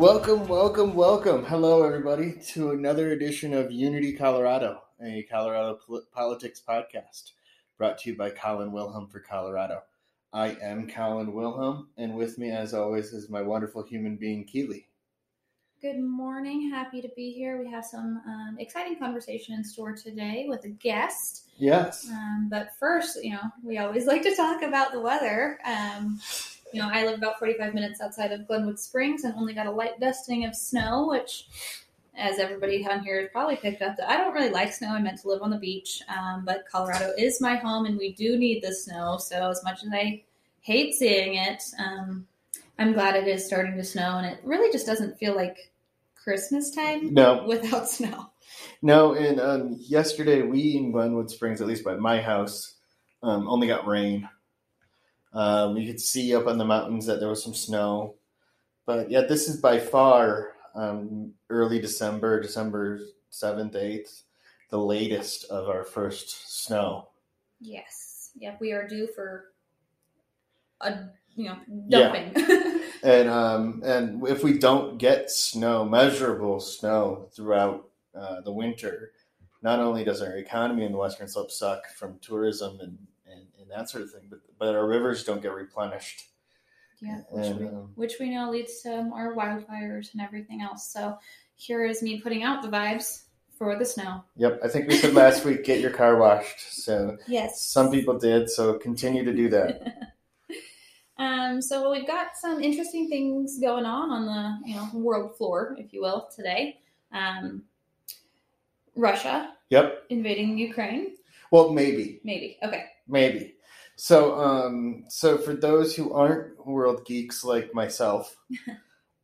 Welcome, welcome, welcome. Hello, everybody, to another edition of Unity Colorado, a Colorado politics podcast brought to you by Colin Wilhelm for Colorado. I am Colin Wilhelm, and with me, as always, is my wonderful human being, Keeley. Good morning. Happy to be here. We have some exciting conversation in store today with a guest. Yes. But first, you know, we always like to talk about the weather. You know, I live about 45 minutes outside of Glenwood Springs and only got a light dusting of snow, which, as everybody down here has probably picked up, that I don't really like snow. I meant to live on the beach, but Colorado is my home, and we do need the snow. So as much as I hate seeing it, I'm glad it is starting to snow, and it really just doesn't feel like Christmas time without snow. No, and yesterday we in Glenwood Springs, at least by my house, only got rain. You could see up on the mountains that there was some snow, but yeah, this is by far early December, December 7th, 8th, the latest of our first snow. Yes. Yeah, we are due for dumping. Yeah. And if we don't get snow, measurable snow throughout the winter, not only does our economy in the Western Slope suck from tourism and that sort of thing, but our rivers don't get replenished. Yeah, which we know leads to more wildfires and everything else. So here is me putting out the vibes for the snow. Yep, I think we said last week, get your car washed. So yes, some people did, so continue to do that. So we've got some interesting things going on the world floor, if you will, today. Russia. Yep. Invading Ukraine. Well, maybe. Maybe. Okay. Maybe. So, so for those who aren't world geeks like myself,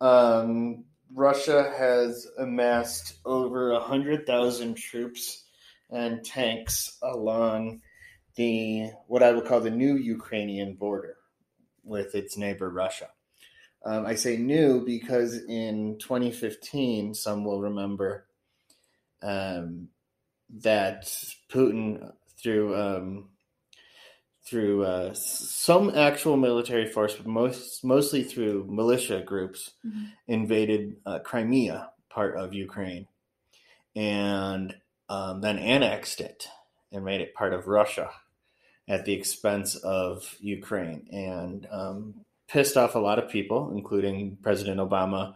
Russia has amassed over 100,000 troops and tanks along what I would call the new Ukrainian border with its neighbor Russia. I say new because in 2015, some will remember that Putin through some actual military force, but mostly through militia groups, invaded Crimea, part of Ukraine, and then annexed it and made it part of Russia at the expense of Ukraine, and pissed off a lot of people, including President Obama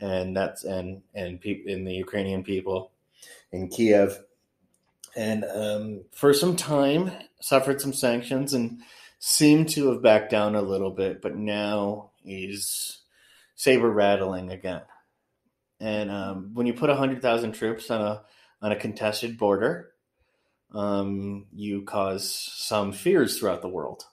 and the Ukrainian people in Kiev. And for some time, suffered some sanctions and seemed to have backed down a little bit, but now he's saber-rattling again. And when you put 100,000 troops on a contested border, you cause some fears throughout the world,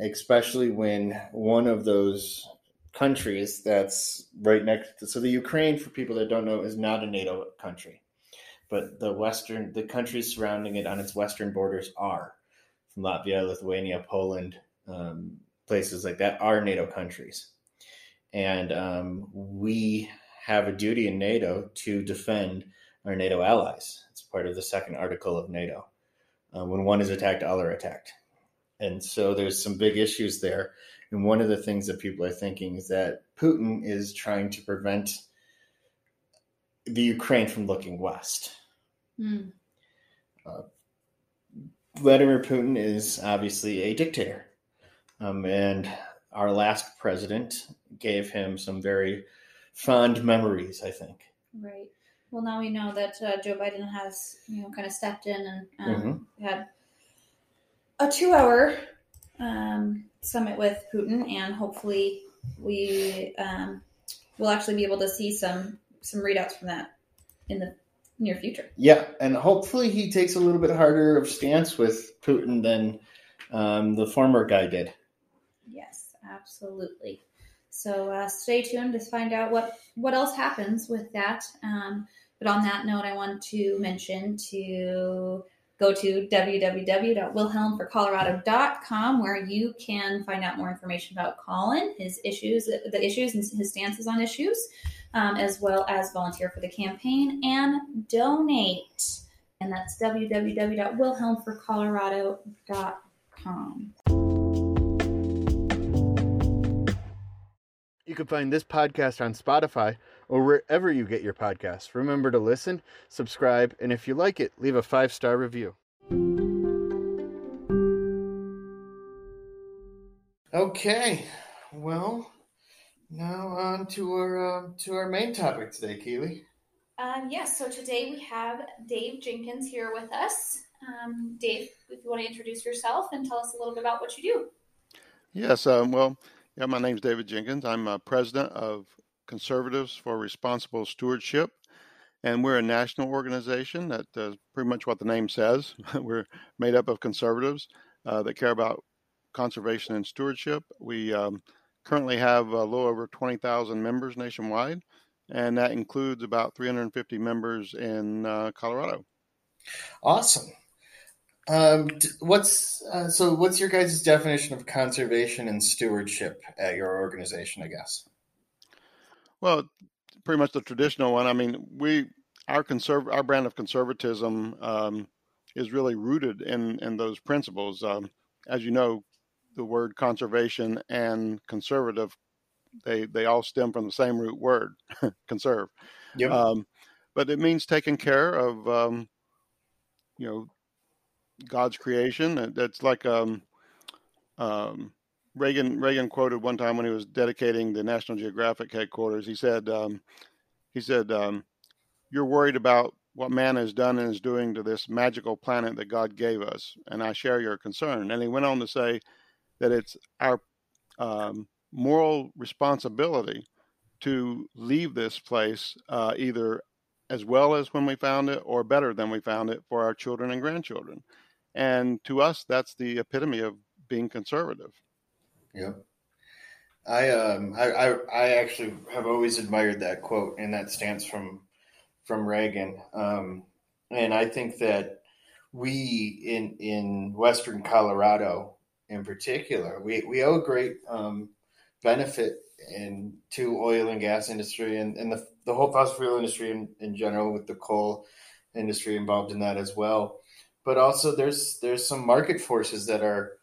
especially when one of those countries that's right next to... So the Ukraine, for people that don't know, is not a NATO country. But the countries surrounding it on its western borders are, from Latvia, Lithuania, Poland, places like that are NATO countries. And we have a duty in NATO to defend our NATO allies. It's part of the second article of NATO. When one is attacked, all are attacked. And so there's some big issues there. And one of the things that people are thinking is that Putin is trying to prevent the Ukraine from looking west. Vladimir Putin is obviously a dictator. And our last president gave him some very fond memories, I think. Right. Well, now we know that Joe Biden has, kind of stepped in and had a 2-hour summit with Putin, and hopefully we will actually be able to see some readouts from that in the near future. Yeah, and hopefully he takes a little bit harder of stance with Putin than the former guy did. Yes, absolutely. So stay tuned to find out what else happens with that. But on that note, I want to mention to go to www.wilhelmforcolorado.com, where you can find out more information about Colin, the issues and his stances on issues, as well as volunteer for the campaign and donate. And that's www.wilhelmforcolorado.com. You can find this podcast on Spotify or wherever you get your podcasts. Remember to listen, subscribe, and if you like it, leave a 5-star review. Okay, well, now on to our main topic today, Keeley. Yes, so today we have Dave Jenkins here with us. Dave, if you want to introduce yourself and tell us a little bit about what you do. Yes, my name's David Jenkins. I'm president of Conservatives for Responsible Stewardship, and we're a national organization that does pretty much what the name says. We're made up of conservatives that care about conservation and stewardship. We currently have a little over 20,000 members nationwide, and that includes about 350 members in Colorado. Awesome. What's your guys' definition of conservation and stewardship at your organization, I guess? Well, pretty much the traditional one. I mean, our brand of conservatism is really rooted in those principles. As you know, the word conservation and conservative, they all stem from the same root word, conserve. Yep. But it means taking care of, God's creation. That's like Reagan quoted one time when he was dedicating the National Geographic headquarters. He said, "You're worried about what man has done and is doing to this magical planet that God gave us, and I share your concern." And he went on to say that it's our moral responsibility to leave this place either as well as when we found it or better than we found it for our children and grandchildren. And to us, that's the epitome of being conservative. Yep. I actually have always admired that quote and that stance from Reagan. And I think that we in Western Colorado in particular, we owe a great benefit to oil and gas industry and the whole fossil fuel industry in general, with the coal industry involved in that as well. But also there's some market forces that are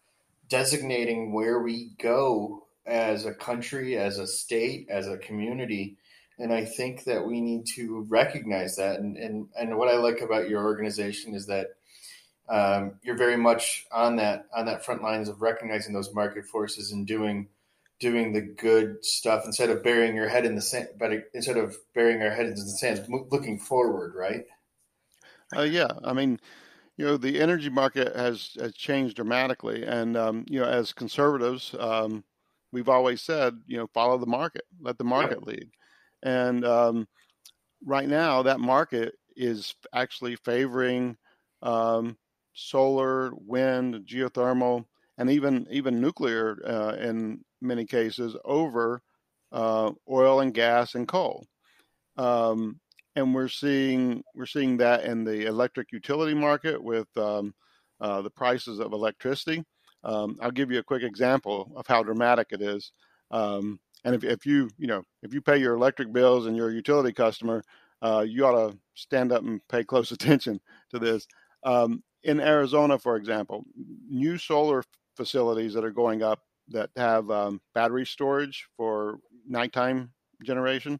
designating where we go as a country, as a state, as a community. And I think that we need to recognize that. And what I like about your organization is that you're very much on that front lines of recognizing those market forces and doing the good stuff instead of burying your head in the sand, but instead of burying our heads in the sand, looking forward, right? Yeah. I mean, the energy market has changed dramatically. And, as conservatives, we've always said, follow the market, let the market lead. And right now that market is actually favoring solar, wind, geothermal, and even nuclear in many cases over oil and gas and coal. And we're seeing that in the electric utility market with the prices of electricity. I'll give you a quick example of how dramatic it is. And if you pay your electric bills and you're a utility customer, you ought to stand up and pay close attention to this. In Arizona, for example, new solar facilities that are going up that have battery storage for nighttime generation,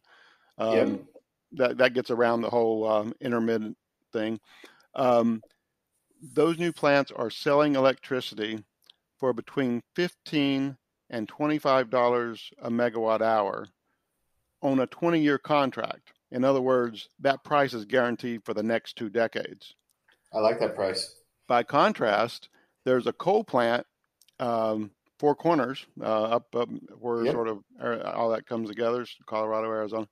that gets around the whole intermittent thing. Those new plants are selling electricity for between $15 and $25 a megawatt hour on a 20-year contract. In other words, that price is guaranteed for the next 2 decades. I like that price. By contrast, there's a coal plant, Four Corners, up where sort of all that comes together, Colorado, Arizona.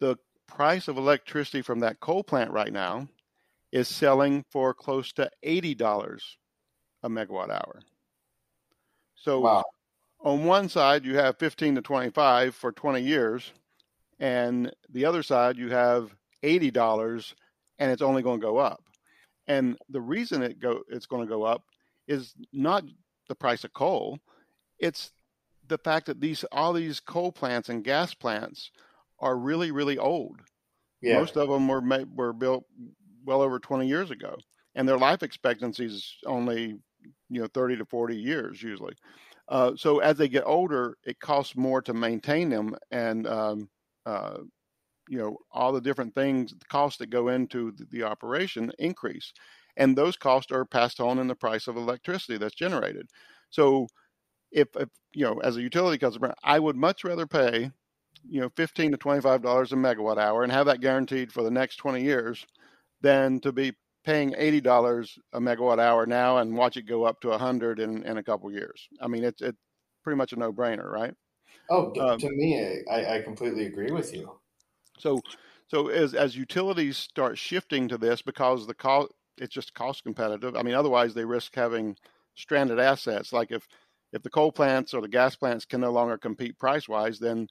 The price of electricity from that coal plant right now is selling for close to $80 a megawatt hour. So on one side, you have 15 to 25 for 20 years, and the other side, you have $80, and it's only going to go up. And the reason it's going to go up is not the price of coal. It's the fact that all these coal plants and gas plants are really, really old. Yeah. Most of them were built well over 20 years ago, and their life expectancy is only 30 to 40 years usually. So as they get older, it costs more to maintain them, and you know, all the different things, the costs that go into the operation increase, and those costs are passed on in the price of electricity that's generated. So if you know, as a utility customer, I would much rather pay, you know, $15 to $25 a megawatt hour and have that guaranteed for the next 20 years than to be paying $80 a megawatt hour now and watch it go up to 100 in a couple of years. I mean, it's pretty much a no-brainer, right? Oh, to me, I completely agree with you. So as utilities start shifting to this, because the cost, it's just cost competitive. I mean, otherwise they risk having stranded assets. Like if the coal plants or the gas plants can no longer compete price-wise, then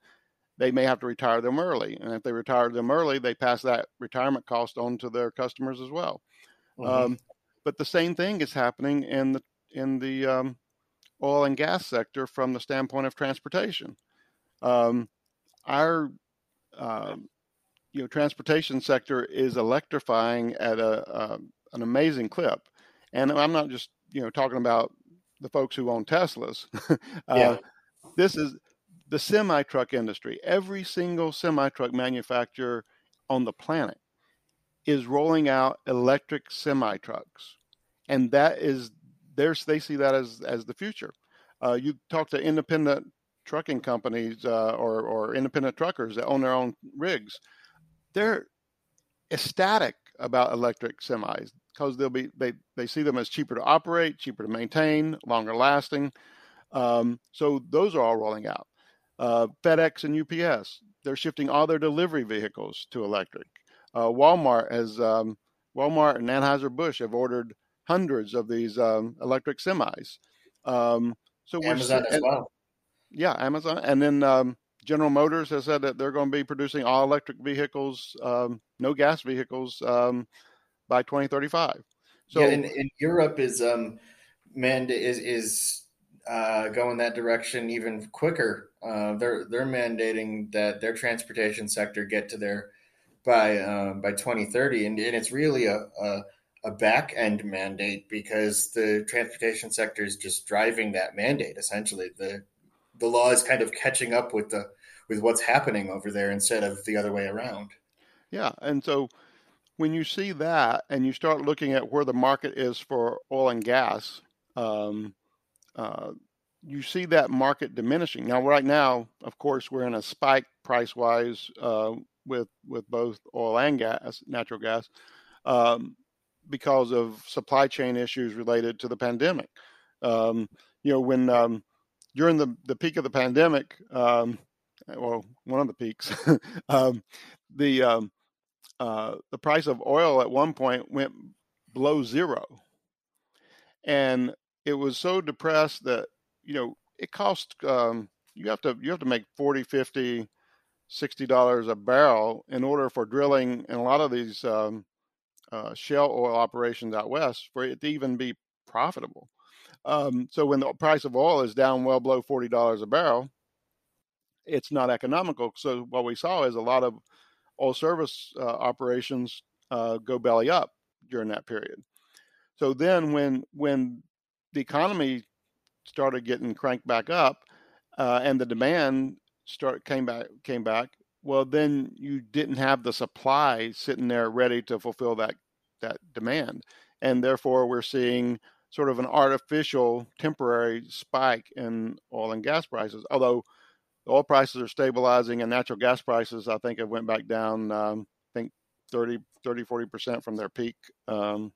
they may have to retire them early. And if they retire them early, they pass that retirement cost on to their customers as well. Mm-hmm. But the same thing is happening in the oil and gas sector from the standpoint of transportation. Our transportation sector is electrifying at an amazing clip. And I'm not just, talking about the folks who own Teslas. This is the semi-truck industry. Every single semi-truck manufacturer on the planet is rolling out electric semi-trucks. And that is, they see that as the future. You talk to independent trucking companies or independent truckers that own their own rigs. They're ecstatic about electric semis because they see them as cheaper to operate, cheaper to maintain, longer lasting. So those are all rolling out. FedEx and UPS, they're shifting all their delivery vehicles to electric. Walmart and Anheuser-Busch have ordered hundreds of these electric semis. So Amazon as well. Yeah, Amazon. And then General Motors has said that they're going to be producing all electric vehicles, no gas vehicles, by 2035. So, and Europe is going that direction even quicker. They're mandating that their transportation sector get to there by 2030, and it's really a back end mandate because the transportation sector is just driving that mandate essentially. The law is kind of catching up with what's happening over there instead of the other way around. Yeah. And so when you see that and you start looking at where the market is for oil and gas, you see that market diminishing. Now, right now, of course, we're in a spike price-wise with both oil and gas, natural gas, because of supply chain issues related to the pandemic. During the peak of the pandemic, one of the peaks, the price of oil at one point went below zero, and it was so depressed that it cost you have to make $40, $50, $60 a barrel in order for drilling in a lot of these shale oil operations out west for it to even be profitable. So when the price of oil is down well below $40 a barrel, it's not economical. So what we saw is a lot of oil service operations go belly up during that period. So then when the economy started getting cranked back up and the demand came back, well, then you didn't have the supply sitting there ready to fulfill that demand. And therefore, we're seeing sort of an artificial temporary spike in oil and gas prices. Although oil prices are stabilizing and natural gas prices, I think, have went back down, 30-40% from their peak, the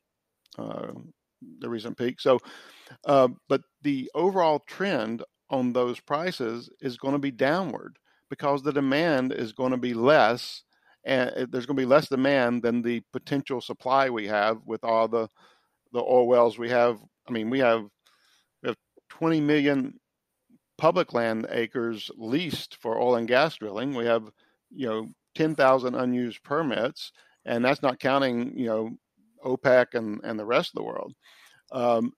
recent peak. So, but the overall trend on those prices is going to be downward because the demand is going to be less, and there's going to be less demand than the potential supply we have with all the oil wells we have. I mean, we have 20 million public land acres leased for oil and gas drilling. We have, 10,000 unused permits, and that's not counting, OPEC and the rest of the world.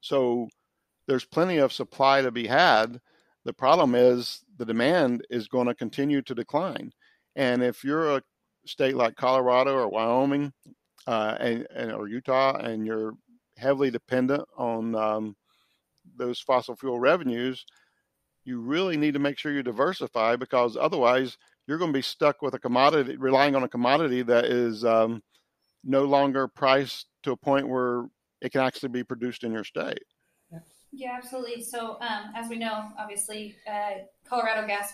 So there's plenty of supply to be had. The problem is the demand is going to continue to decline. And if you're a state like Colorado or Wyoming or Utah, and you're heavily dependent on those fossil fuel revenues, you really need to make sure you diversify, because otherwise you're going to be stuck with a commodity, relying on a commodity that is no longer priced to a point where it can actually be produced in your state. Yeah, absolutely. So as we know, obviously, Colorado gas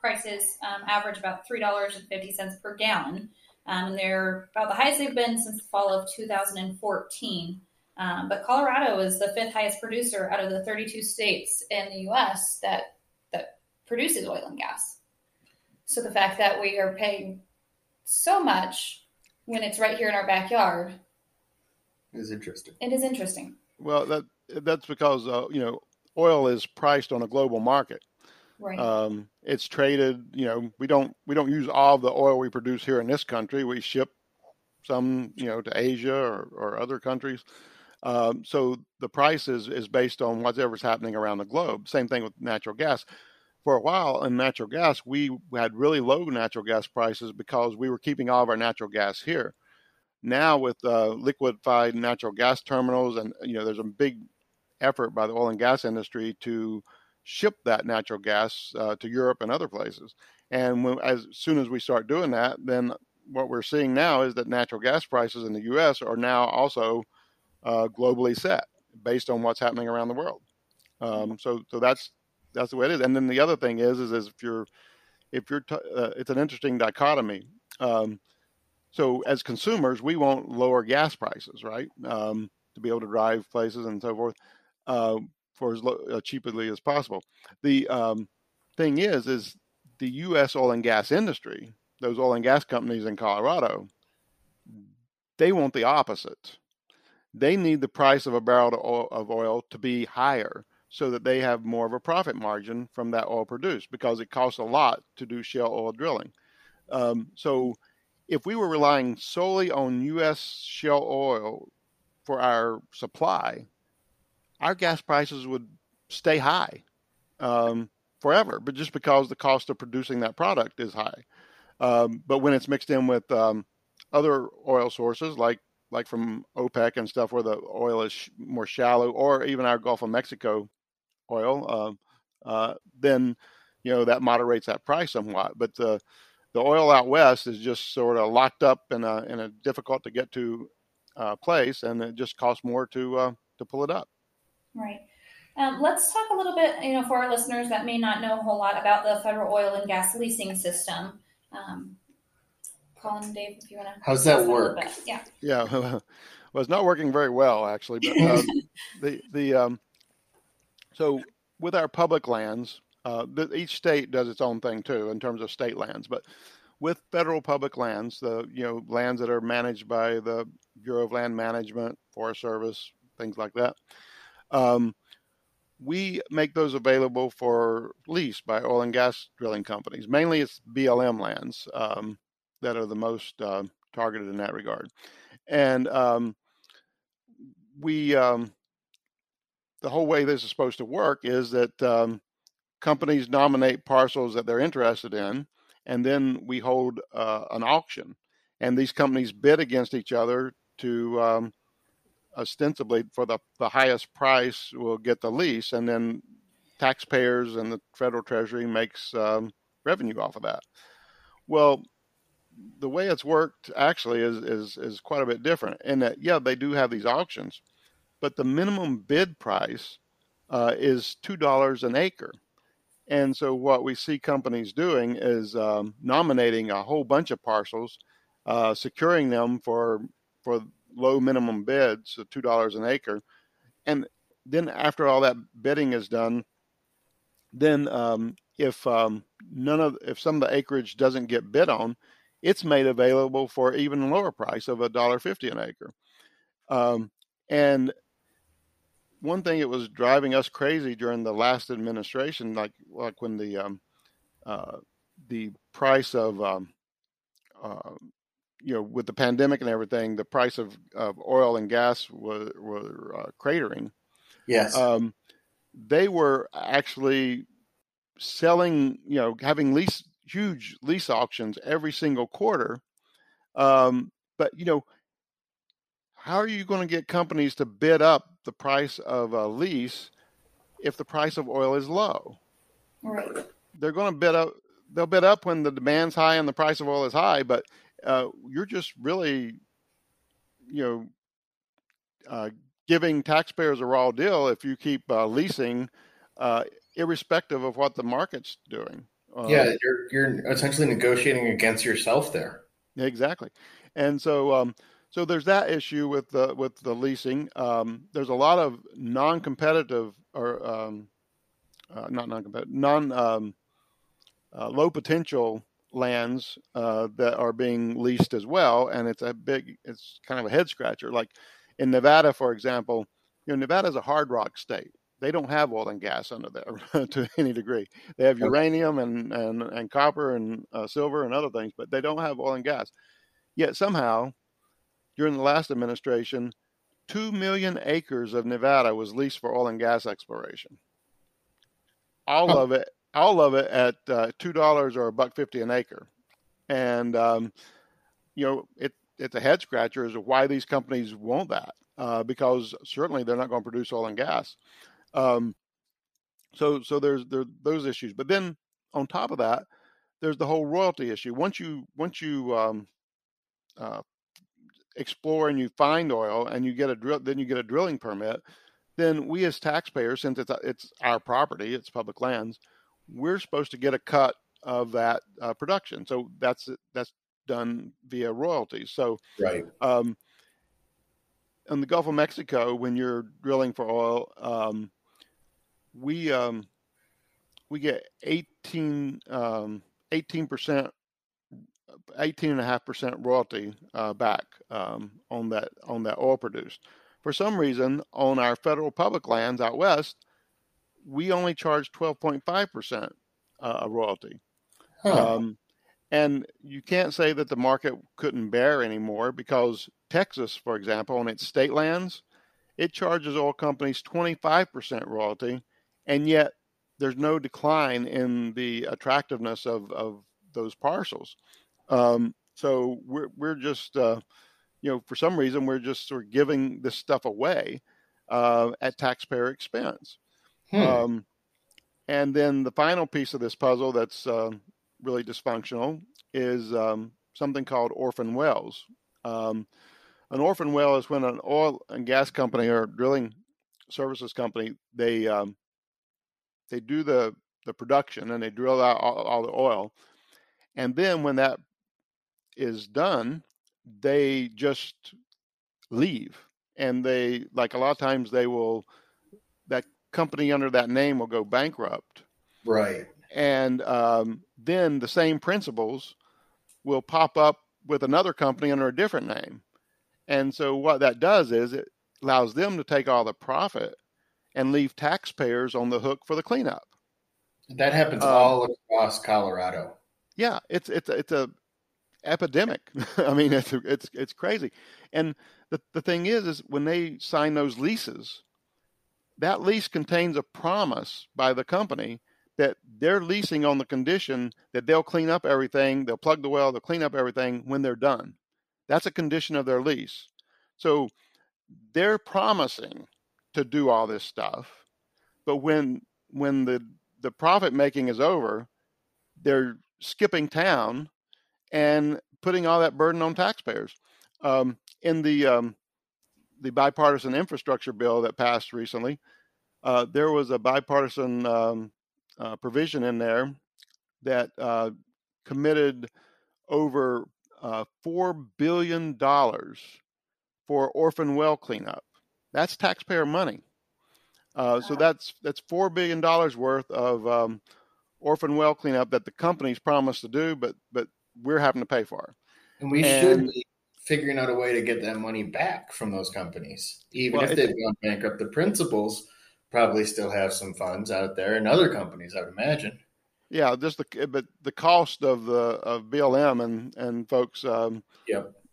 prices average about $3.50 per gallon. And they're about the highest they've been since the fall of 2014. But Colorado is the fifth highest producer out of the 32 states in the U.S. that produces oil and gas. So the fact that we are paying so much when it's right here in our backyard is interesting. It is interesting. Well, that's because, oil is priced on a global market. Right. It's traded, we don't use all the oil we produce here in this country. We ship some, to Asia or other countries. So the price is based on whatever's happening around the globe. Same thing with natural gas. For a while in natural gas, we had really low natural gas prices because we were keeping all of our natural gas here. Now with liquefied natural gas terminals and, there's a big effort by the oil and gas industry to ship that natural gas to Europe and other places. And as soon as we start doing that, then what we're seeing now is that natural gas prices in the U.S. are now also globally set based on what's happening around the world. So that's the way it is. And then the other thing is if you're it's an interesting dichotomy. So as consumers, we want lower gas prices, right? To be able to drive places and so forth for as cheaply as possible. The thing is the U.S. oil and gas industry, those oil and gas companies in Colorado, they want the opposite. They need the price of a barrel of oil to be higher so that they have more of a profit margin from that oil produced, because it costs a lot to do shale oil drilling. So if we were relying solely on U.S. shale oil for our supply, our gas prices would stay high forever, but just because the cost of producing that product is high. But when it's mixed in with other oil sources, like from OPEC and stuff, where the oil is more shallow, or even our Gulf of Mexico oil, then that moderates that price somewhat. But the oil out west is just sort of locked up in a difficult to get to place, and it just costs more to pull it up. Right. Let's talk a little bit, for our listeners that may not know a whole lot about the federal oil and gas leasing system. Colin and Dave, if you want to. How's that work? Yeah. Well, it's not working very well, actually. But so with our public lands. Each state does its own thing too in terms of state lands, but with federal public lands, the lands that are managed by the Bureau of Land Management, Forest Service, things like that, we make those available for lease by oil and gas drilling companies. Mainly, it's BLM lands that are the most targeted in that regard, and we the whole way this is supposed to work is that. Companies nominate parcels that they're interested in, and then we hold an auction. And these companies bid against each other to ostensibly for the highest price will get the lease, and then taxpayers and the federal treasury makes revenue off of that. Well, the way it's worked actually is quite a bit different in that, yeah, they do have these auctions, but the minimum bid price is $2 an acre. And so what we see companies doing is nominating a whole bunch of parcels, securing them for low minimum bids, so $2 an acre. And then after all that bidding is done, then if some of the acreage doesn't get bid on, it's made available for even lower price of $1.50 an acre. And one thing that was driving us crazy during the last administration, like when the price of with the pandemic and everything, the price of oil and gas were cratering. Yes, they were actually selling, having huge lease auctions every single quarter, but how are you going to get companies to bid up the price of a lease if the price of oil is low? Right. They're going to bid up. They'll bid up when the demand's high and the price of oil is high. But you're just really, giving taxpayers a raw deal if you keep leasing, irrespective of what the market's doing. You're essentially negotiating against yourself there. Exactly, and so there's that issue with the leasing. There's a lot of non-competitive or not non-competitive, low potential lands that are being leased as well, and it's kind of a head scratcher. Like in Nevada, for example, Nevada is a hard rock state. They don't have oil and gas under there to any degree. They have uranium and copper and silver and other things, but they don't have oil and gas. Yet somehow, during the last administration, 2 million acres of Nevada was leased for oil and gas exploration. All of it at $2 or $1.50 an acre. And it's a head scratcher as to why these companies want that, because certainly they're not going to produce oil and gas. So there's those issues, but then on top of that, there's the whole royalty issue. Once you explore and you find oil and you get a drilling permit, then we as taxpayers, since it's our property, it's public lands, we're supposed to get a cut of that production. So that's done via royalties. So, right. In the Gulf of Mexico, when you're drilling for oil, we get 18.5% royalty back on that oil produced. For some reason, on our federal public lands out west, we only charge 12.5% royalty. And you can't say that the market couldn't bear anymore, because Texas, for example, on its state lands, it charges oil companies 25% royalty, and yet there's no decline in the attractiveness of those parcels. So we're just, for some reason, we're just sort of giving this stuff away at taxpayer expense. And then the final piece of this puzzle that's really dysfunctional is something called orphan wells. An orphan well is when an oil and gas company or drilling services company, they do the production and they drill out all the oil. And then when that is done, they just leave. And they, like a lot of times that company under that name will go bankrupt. Right. And then the same principles will pop up with another company under a different name. And so what that does is it allows them to take all the profit and leave taxpayers on the hook for the cleanup. That happens all across Colorado. Yeah, it's a epidemic. I mean, it's crazy. And the thing is when they sign those leases, that lease contains a promise by the company that they're leasing on the condition that they'll clean up everything, they'll plug the well, they'll clean up everything when they're done. That's a condition of their lease. So they're promising to do all this stuff, but when the profit making is over, they're skipping town and putting all that burden on taxpayers. In the bipartisan infrastructure bill that passed recently, there was a bipartisan provision in there that committed over $4 billion for orphan well cleanup. That's taxpayer money. So that's $4 billion worth of orphan well cleanup that the companies promised to do, but we're having to pay for. And we should be figuring out a way to get that money back from those companies. Even if they've gone bankrupt, the principals probably still have some funds out there, and other companies, I would imagine. Yeah, but the cost of BLM and folks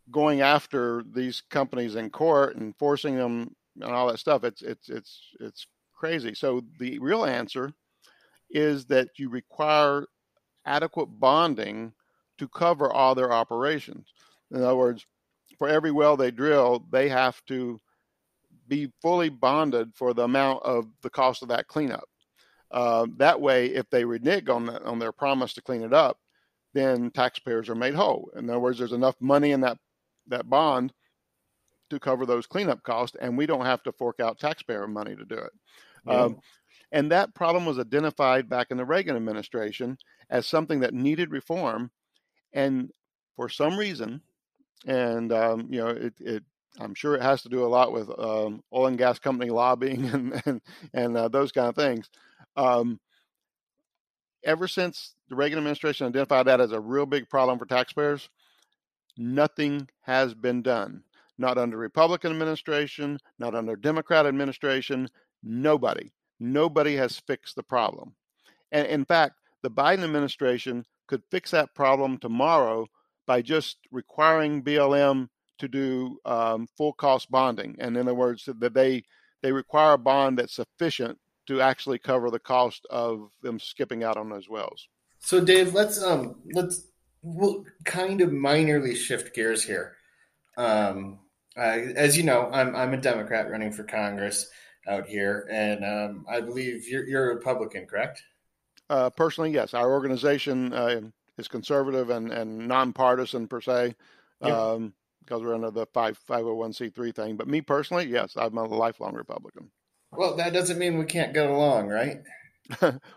going after these companies in court and forcing them and all that stuff, it's crazy. So the real answer is that you require adequate bonding to cover all their operations. In other words, for every well they drill, they have to be fully bonded for the amount of the cost of that cleanup. That way, if they renege on their promise to clean it up, then taxpayers are made whole. In other words, there's enough money in that bond to cover those cleanup costs, and we don't have to fork out taxpayer money to do it. Yeah. And that problem was identified back in the Reagan administration as something that needed reform. And for some reason, and I'm sure it has to do a lot with oil and gas company lobbying and those kind of things. Ever since the Reagan administration identified that as a real big problem for taxpayers, nothing has been done. Not under Republican administration, not under Democrat administration, nobody. Nobody has fixed the problem. And in fact, the Biden administration could fix that problem tomorrow by just requiring BLM to do full cost bonding. And in other words, that they require a bond that's sufficient to actually cover the cost of them skipping out on those wells. So Dave, we'll kind of minorly shift gears here. As you know, I'm a Democrat running for Congress out here, and I believe you're a Republican, correct? Personally, yes. Our organization is conservative and nonpartisan per se, because we're under the 501c3 thing. But me personally, yes, I'm a lifelong Republican. Well, that doesn't mean we can't get along, right?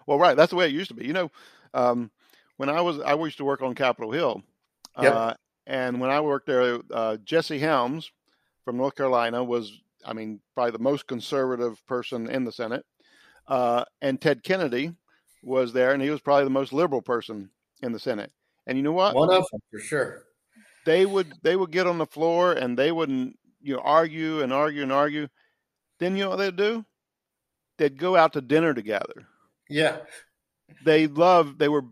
Well, right. That's the way it used to be. You know, when I used to work on Capitol Hill. And when I worked there, Jesse Helms from North Carolina was, probably the most conservative person in the Senate. And Ted Kennedy was there, and he was probably the most liberal person in the Senate. And you know what? One of them, for sure. They would get on the floor, and they wouldn't, argue and argue and argue. Then you know what they'd do? They'd go out to dinner together. Yeah. They were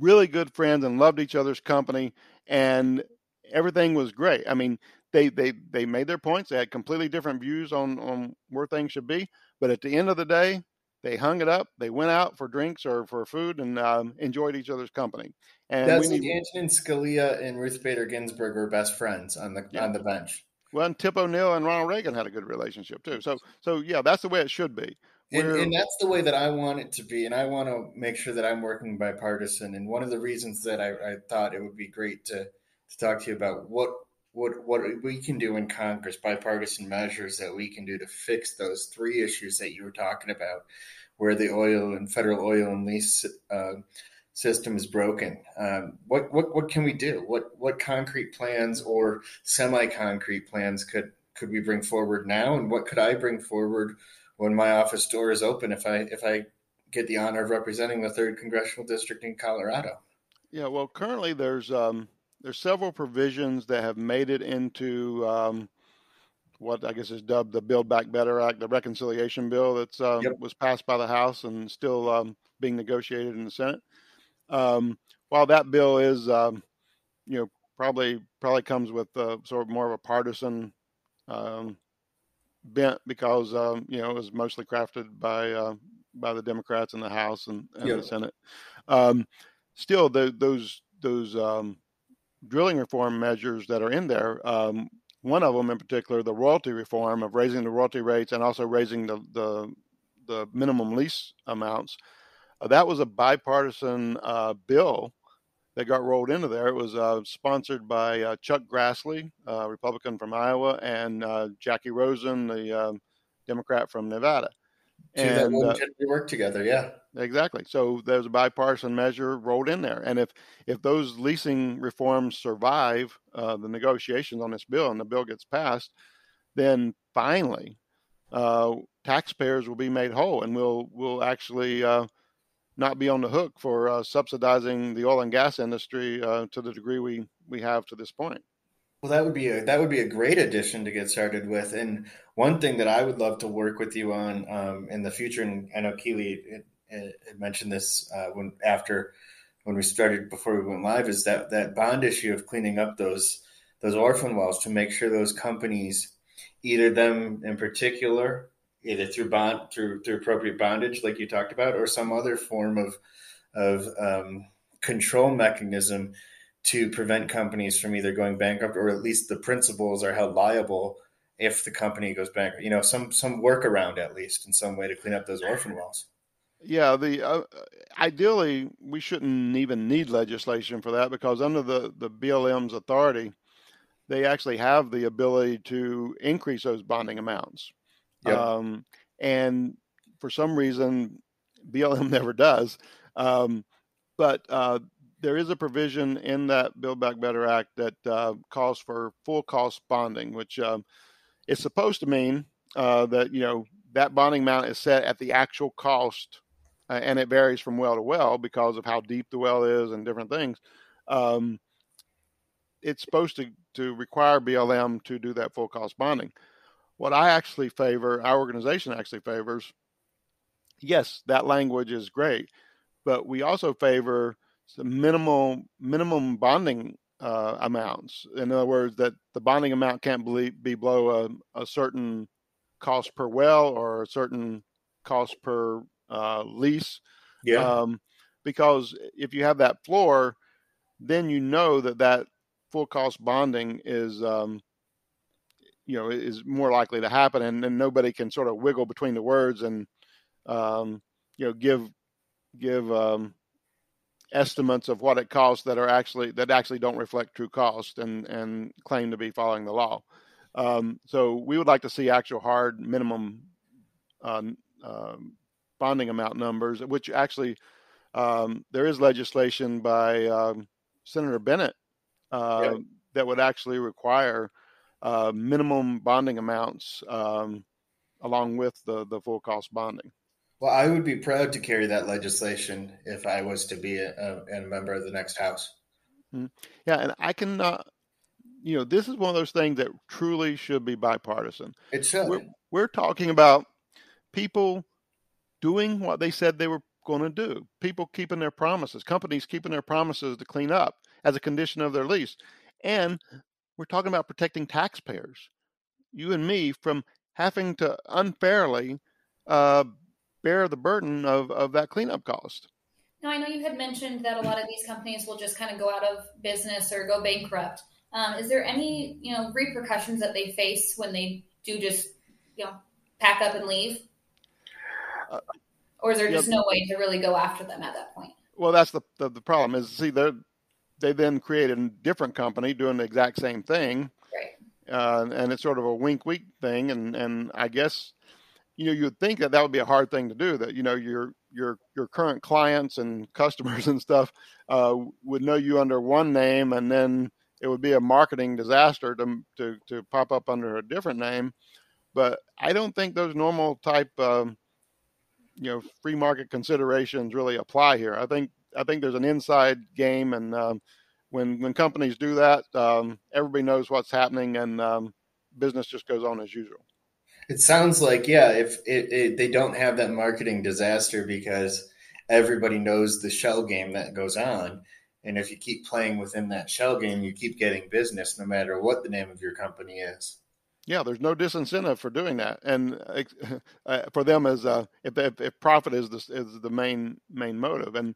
really good friends and loved each other's company, and everything was great. They made their points. They had completely different views on where things should be. But at the end of the day, they hung it up. They went out for drinks or for food and enjoyed each other's company. And that's when Antonin Scalia and Ruth Bader Ginsburg were best friends on the bench. Well, and Tip O'Neill and Ronald Reagan had a good relationship too. So yeah, that's the way it should be. And that's the way that I want it to be. And I want to make sure that I'm working bipartisan. And one of the reasons that I thought it would be great to talk to you about what we can do in Congress, bipartisan measures that we can do to fix those three issues that you were talking about, where the federal oil and lease system is broken. What can we do? What concrete plans or semi-concrete plans could we bring forward now? And what could I bring forward when my office door is open, if I get the honor of representing the 3rd Congressional District in Colorado? Yeah, well, currently there's several provisions that have made it into what I guess is dubbed the Build Back Better Act, the reconciliation bill that was passed by the House and still being negotiated in the Senate. While that bill is, probably comes with sort of more of a partisan bent because, it was mostly crafted by the Democrats in the House and the Senate. Still, those drilling reform measures that are in there, one of them in particular, the royalty reform of raising the royalty rates and also raising the minimum lease amounts, that was a bipartisan bill that got rolled into there. It was sponsored by Chuck Grassley, Republican from Iowa, and Jackie Rosen, the Democrat from Nevada. And we work together, yeah. Exactly. So there's a bipartisan measure rolled in there. And if those leasing reforms survive the negotiations on this bill and the bill gets passed, then finally taxpayers will be made whole, and we'll actually not be on the hook for subsidizing the oil and gas industry to the degree we have to this point. Well, that would be a great addition to get started with. And one thing that I would love to work with you on in the future, and I know Keeley had mentioned this when we started before we went live, is that bond issue of cleaning up those orphan wells to make sure those companies, either them in particular, either through bond, through appropriate bondage, like you talked about, or some other form of control mechanism to prevent companies from either going bankrupt, or at least the principals are held liable if the company goes bankrupt. Some workaround at least in some way to clean up those orphan wells. Yeah, ideally, we shouldn't even need legislation for that, because under the BLM's authority, they actually have the ability to increase those bonding amounts. Yep. And for some reason, BLM never does. But there is a provision in that Build Back Better Act that calls for full cost bonding, which is supposed to mean that, you know, that bonding amount is set at the actual cost. And it varies from well to well because of how deep the well is and different things. It's supposed to require BLM to do that full cost bonding. What I actually favor, our organization actually favors, yes, that language is great, but we also favor some minimum bonding amounts. In other words, that the bonding amount can't be below a certain cost per well or a certain cost per lease. Yeah. Because if you have that floor, then you know that full cost bonding is, is more likely to happen, and nobody can sort of wiggle between the words and, give estimates of what it costs that actually don't reflect true cost and claim to be following the law. So we would like to see actual hard minimum, bonding amount numbers, which actually there is legislation by Senator Bennett that would actually require minimum bonding amounts along with the full cost bonding. Well, I would be proud to carry that legislation if I was to be a member of the next House. Mm-hmm. Yeah, and I can, this is one of those things that truly should be bipartisan. It should. We're talking about people doing what they said they were going to do, people keeping their promises, companies keeping their promises to clean up as a condition of their lease. And we're talking about protecting taxpayers, you and me, from having to unfairly bear the burden of that cleanup cost. Now, I know you had mentioned that a lot of these companies will just kind of go out of business or go bankrupt. Is there any, repercussions that they face when they do just, pack up and leave? Or is there just no way to really go after them at that point? Well, that's the problem is, see, they then create a different company doing the exact same thing. Right. And it's sort of a wink thing. And I guess, you'd think that would be a hard thing to do, that, your current clients and customers and stuff would know you under one name, and then it would be a marketing disaster to pop up under a different name. But I don't think those normal type free market considerations really apply here. I think there's an inside game, and when companies do that, everybody knows what's happening, and business just goes on as usual. It sounds like, if they don't have that marketing disaster because everybody knows the shell game that goes on, and if you keep playing within that shell game, you keep getting business no matter what the name of your company is. Yeah, there's no disincentive for doing that, and for them as if profit is the main motive, and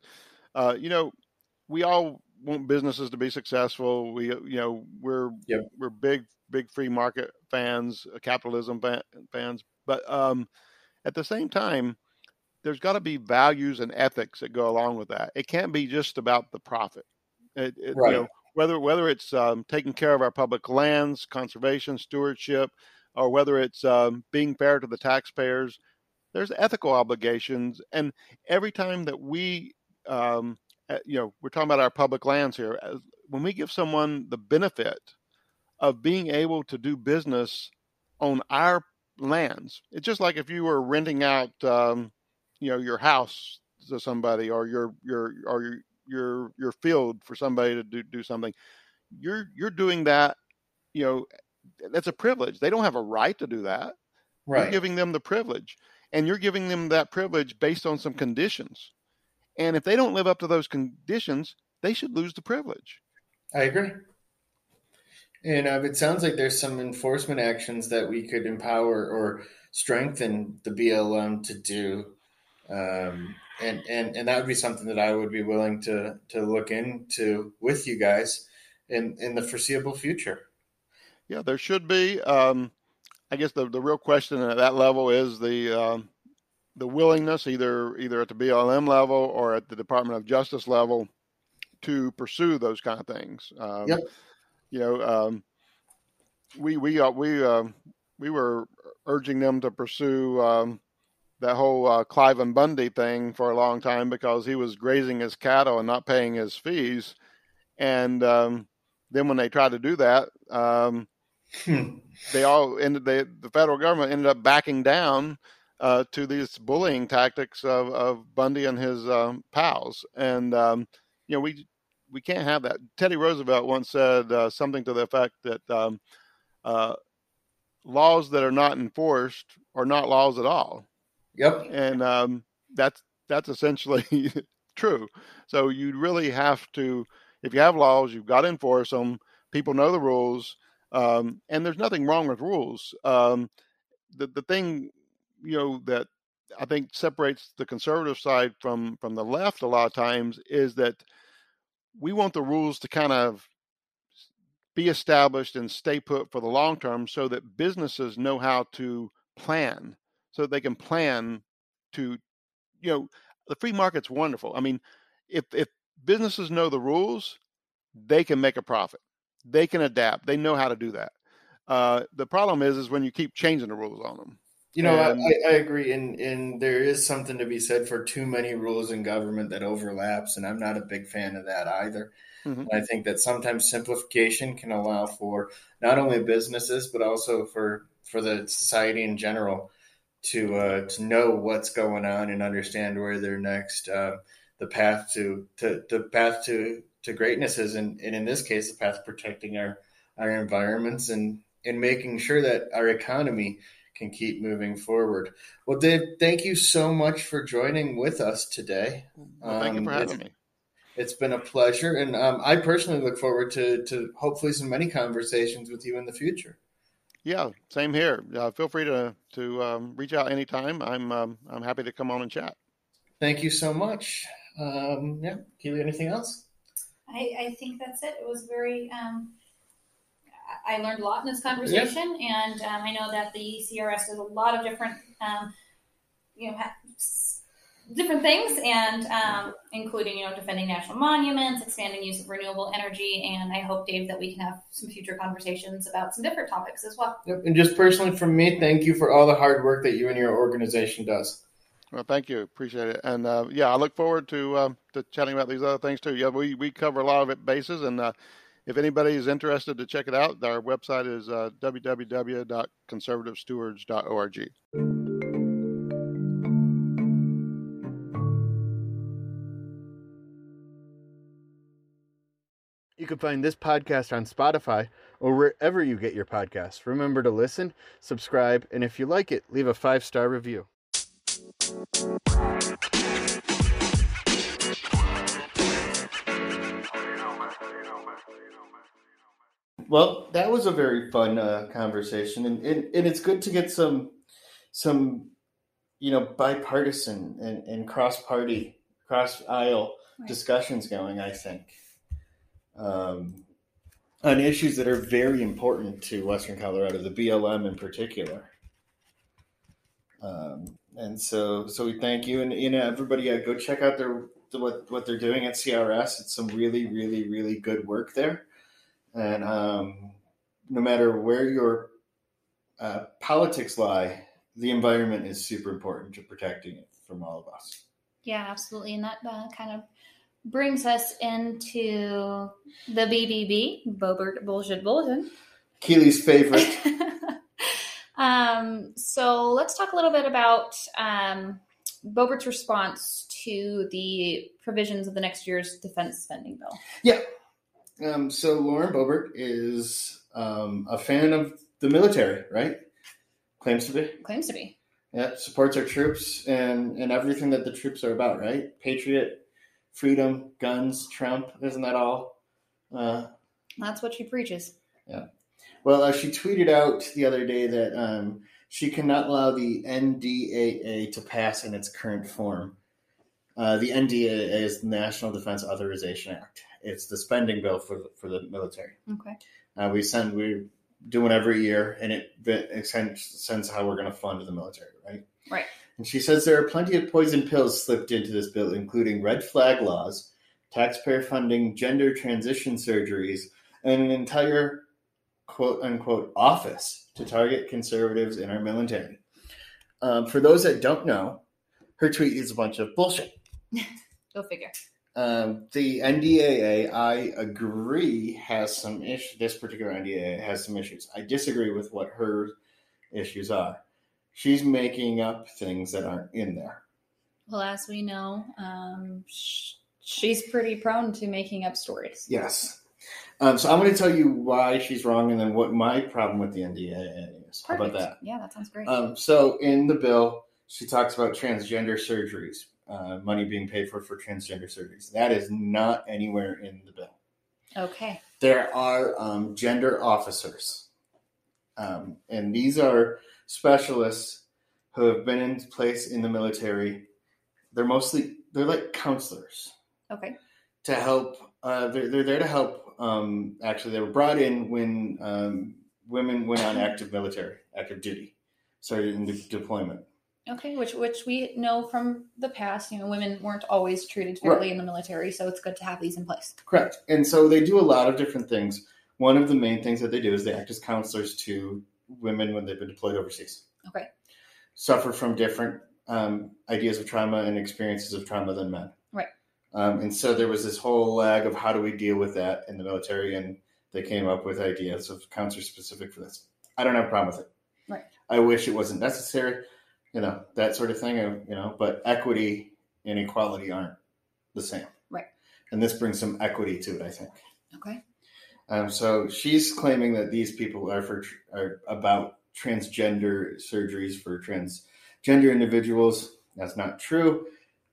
we all want businesses to be successful. We we're big free market fans, capitalism fans, but at the same time, there's got to be values and ethics that go along with that. It can't be just about the profit. Right. Whether it's taking care of our public lands, conservation, stewardship, or whether it's being fair to the taxpayers, there's ethical obligations. And every time that we, we're talking about our public lands here, when we give someone the benefit of being able to do business on our lands, it's just like if you were renting out, your house to somebody, or your field for somebody to do something. You're doing that, that's a privilege. They don't have a right to do that. Right. You're giving them the privilege, and you're giving them that privilege based on some conditions. And if they don't live up to those conditions, they should lose the privilege. I agree. And it sounds like there's some enforcement actions that we could empower or strengthen the BLM to do. And that would be something that I would be willing to look into with you guys in the foreseeable future. Yeah, there should be. I guess the real question at that level is the the willingness, either at the BLM level or at the Department of Justice level, to pursue those kind of things. Yep. You know, we were urging them to pursue that whole Clive and Bundy thing for a long time because he was grazing his cattle and not paying his fees. And then when they tried to do that, the federal government ended up backing down to these bullying tactics of Bundy and his pals. And, you know, we can't have that. Teddy Roosevelt once said something to the effect that laws that are not enforced are not laws at all. Yep. And that's essentially true. So you really have to, if you have laws, you've got to enforce them. People know the rules. And there's nothing wrong with rules. The thing, you know, that I think separates the conservative side from the left a lot of times is that we want the rules to kind of be established and stay put for the long term so that businesses know how to plan, so that they can plan to, you know, the free market's wonderful. I mean, if businesses know the rules, they can make a profit. They can adapt. They know how to do that. The problem is when you keep changing the rules on them. You know, I agree. And there is something to be said for too many rules in government that overlaps. And I'm not a big fan of that either. Mm-hmm. I think that sometimes simplification can allow for not only businesses, but also for the society in general to know what's going on and understand where their next, the path to greatness is. And in this case, the path protecting our environments and making sure that our economy can keep moving forward. Well, Dave, thank you so much for joining with us today. Well, thank you for having me. It's been a pleasure. And I personally look forward to hopefully so many conversations with you in the future. Yeah, same here. Feel free to reach out anytime. I'm happy to come on and chat. Thank you so much. Yeah. Keeley, anything else? I think that's it. It was very, I learned a lot in this conversation. Yeah. And I know that the CRS does a lot of different, different things, and including, defending national monuments, expanding use of renewable energy. And I hope, Dave, that we can have some future conversations about some different topics as well. Yep. And just personally from me, thank you for all the hard work that you and your organization does. Well, thank you. Appreciate it. And I look forward to chatting about these other things too. Yeah, we cover a lot of bases, and if anybody is interested to check it out, our website is www.conservativestewards.org. You can find this podcast on Spotify or wherever you get your podcasts. Remember to listen, subscribe, and if you like it, leave a 5-star review. Well, that was a very fun conversation, and it's good to get some bipartisan and cross-party, cross-aisle discussions going, I think, on issues that are very important to Western Colorado, the BLM in particular. And so we thank you, and everybody, go check out what they're doing at CRS. It's some really, really, really good work there. And no matter where your politics lie, the environment is super important to protecting it from all of us. Yeah, absolutely. And that kind of brings us into the BBB, Boebert Bullshit Bulletin. Keeley's favorite. So let's talk a little bit about Boebert's response to the provisions of the next year's defense spending bill. Yeah. So Lauren Boebert is a fan of the military, right? Claims to be. Yeah. Supports our troops and everything that the troops are about, right? Patriot, freedom, guns, Trump. Isn't that all? That's what she preaches. Yeah. Well, she tweeted out the other day that she cannot allow the NDAA to pass in its current form. The NDAA is the National Defense Authorization Act. It's the spending bill for the military. Okay. We do one every year, and it sends how we're going to fund the military, right? Right. And she says there are plenty of poison pills slipped into this bill, including red flag laws, taxpayer funding, gender transition surgeries, and an entire quote-unquote office to target conservatives in our military. For those that don't know, her tweet is a bunch of bullshit. Go figure. The NDAA, I agree, has some issues. This particular NDAA has some issues. I disagree with what her issues are. She's making up things that aren't in there. Well, as we know, she's pretty prone to making up stories. Yes. So I'm going to tell you why she's wrong and then what my problem with the NDAA is. Perfect. How about that? Yeah, that sounds great. So in the bill, she talks about transgender surgeries. Money being paid for transgender surgeries. That is not anywhere in the bill. Okay. There are gender officers. And these are specialists who have been in place in the military. They're like counselors. Okay. To help. They're there to help. Actually, they were brought in when women went on active duty. Started in the deployment. Okay, which we know from the past, women weren't always treated fairly right in the military, so it's good to have these in place. Correct. And so they do a lot of different things. One of the main things that they do is they act as counselors to women when they've been deployed overseas. Okay. Suffer from different ideas of trauma and experiences of trauma than men. Right. And so there was this whole lag of how do we deal with that in the military, and they came up with ideas of counselors specific for this. I don't have a problem with it. Right. I wish it wasn't necessary. That sort of thing, but equity and equality aren't the same. Right. And this brings some equity to it, I think. Okay. So she's claiming that these people are about transgender surgeries for transgender individuals. That's not true.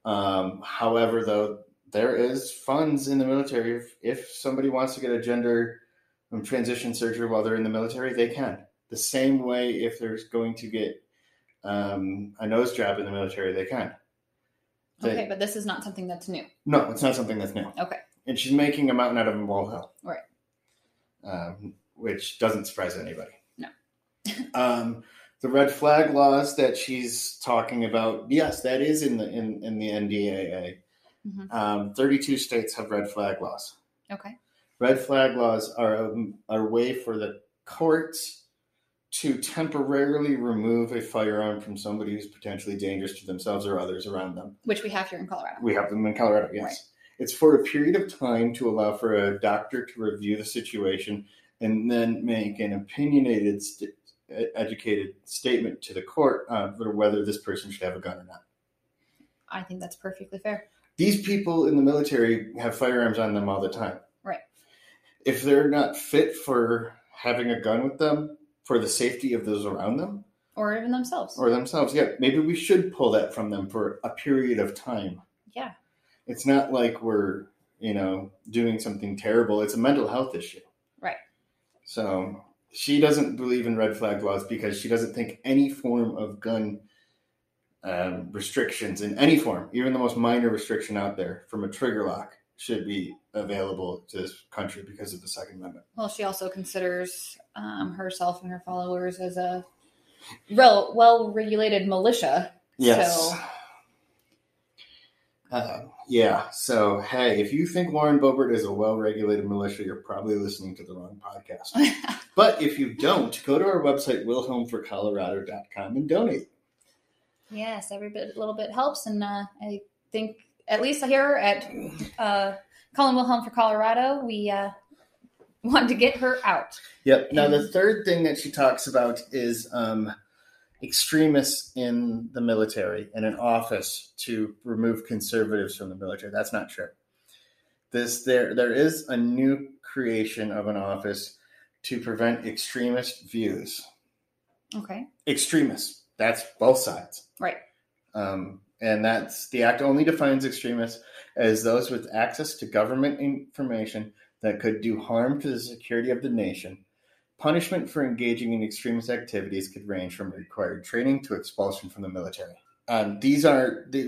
However, though, there is funds in the military. If somebody wants to get a gender transition surgery while they're in the military, they can. The same way if they're going to get a nose job in the military, they can. Okay, but this is not something that's new. No, it's not something that's new. Okay. And she's making a mountain out of a molehill. Right. Which doesn't surprise anybody. No. The red flag laws that she's talking about, yes, that is in the NDAA. Mm-hmm. 32 states have red flag laws. Okay. Red flag laws are a way for the courts to temporarily remove a firearm from somebody who's potentially dangerous to themselves or others around them. Which we have here in Colorado. We have them in Colorado, yes. Right. It's for a period of time to allow for a doctor to review the situation and then make an opinionated, educated statement to the court for whether this person should have a gun or not. I think that's perfectly fair. These people in the military have firearms on them all the time. Right. If they're not fit for having a gun with them, for the safety of those around them. Or even themselves. Or themselves, yeah. Maybe we should pull that from them for a period of time. Yeah. It's not like we're, doing something terrible. It's a mental health issue. Right. So she doesn't believe in red flag laws because she doesn't think any form of gun restrictions in any form, even the most minor restriction out there from a trigger lock, should be available to this country because of the Second Amendment. Well, she also considers herself and her followers as a well-regulated militia. Yes. So, hey, if you think Lauren Boebert is a well-regulated militia, you're probably listening to the wrong podcast. But if you don't, go to our website, wilhelmforcolorado.com, and donate. Yes, every bit, little bit helps, and I think at least here at Colin Wilhelm for Colorado, we wanted to get her out. Yep. Now, the third thing that she talks about is extremists in the military and an office to remove conservatives from the military. That's not true. There is a new creation of an office to prevent extremist views. Okay. Extremists. That's both sides. Right. And that's the act only defines extremists as those with access to government information that could do harm to the security of the nation. Punishment for engaging in extremist activities could range from required training to expulsion from the military.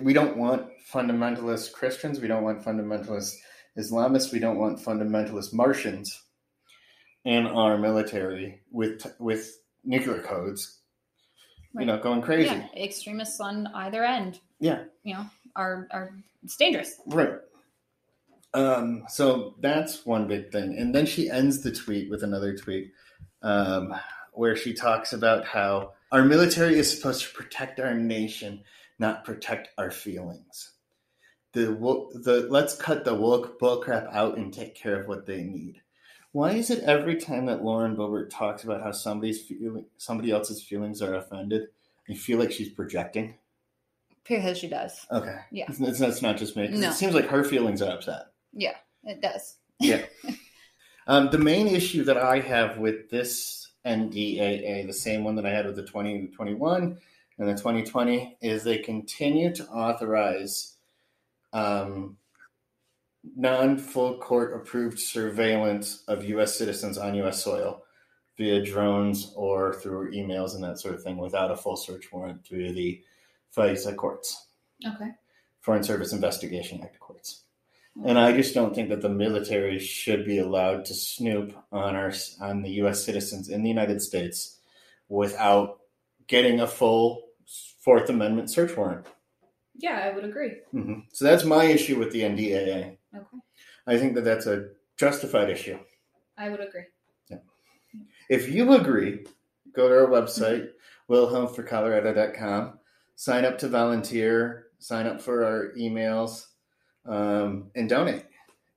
We don't want fundamentalist Christians. We don't want fundamentalist Islamists. We don't want fundamentalist Martians in our military with nuclear codes. you know, going crazy. Yeah. Extremists on either end. Yeah. You know, are it's dangerous. Right. So that's one big thing. And then she ends the tweet with another tweet where she talks about how our military is supposed to protect our nation, not protect our feelings. Let's cut the woke bullcrap out and take care of what they need. Why is it every time that Lauren Boebert talks about how somebody else's feelings are offended, you feel like she's projecting? Because she does. Okay. Yeah. It's not just me. No. It seems like her feelings are upset. Yeah, it does. Yeah. The main issue that I have with this NDAA, the same one that I had with the 2021 and the 2020, is they continue to authorize non-full court approved surveillance of U.S. citizens on U.S. soil via drones or through emails and that sort of thing without a full search warrant through the FISA courts. Okay. Foreign Service Investigation Act courts. Okay. And I just don't think that the military should be allowed to snoop on the U.S. citizens in the United States without getting a full Fourth Amendment search warrant. Yeah, I would agree. Mm-hmm. So that's my issue with the NDAA. Okay. I think that that's a justified issue. I would agree. Yeah. If you agree, go to our website, wilhelmforcolorado.com, sign up to volunteer, sign up for our emails, and donate.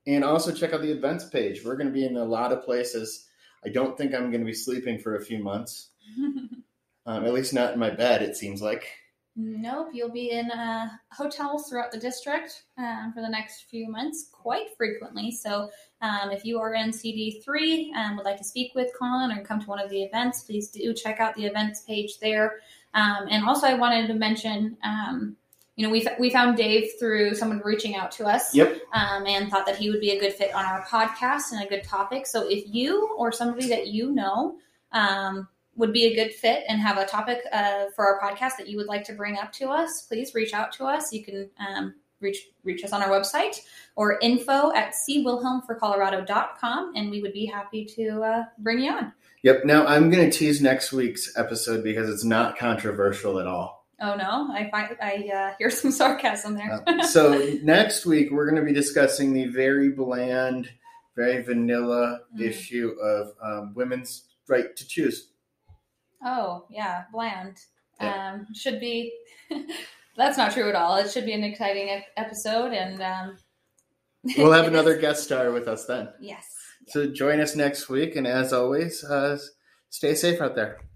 And also check out the events page. We're going to be in a lot of places. I don't think I'm going to be sleeping for a few months, at least not in my bed, it seems like. Nope, you'll be in hotels throughout the district for the next few months quite frequently. So if you are in CD3 and would like to speak with Colin or come to one of the events, please do check out the events page there. And also I wanted to mention, we found Dave through someone reaching out to us. Yep. And thought that he would be a good fit on our podcast and a good topic. So if you or somebody that you know would be a good fit and have a topic for our podcast that you would like to bring up to us, please reach out to us. You can reach us on our website or info@cwilhelmforcolorado.com, and we would be happy to bring you on. Yep. Now I'm going to tease next week's episode because it's not controversial at all. Oh no, I hear some sarcasm there. So next week we're going to be discussing the very bland, very vanilla issue of women's right to choose. Oh, yeah, bland. Yeah. Should be – that's not true at all. It should be an exciting episode, and we'll have another guest star with us then. Yes. Yeah. So join us next week, and as always, stay safe out there.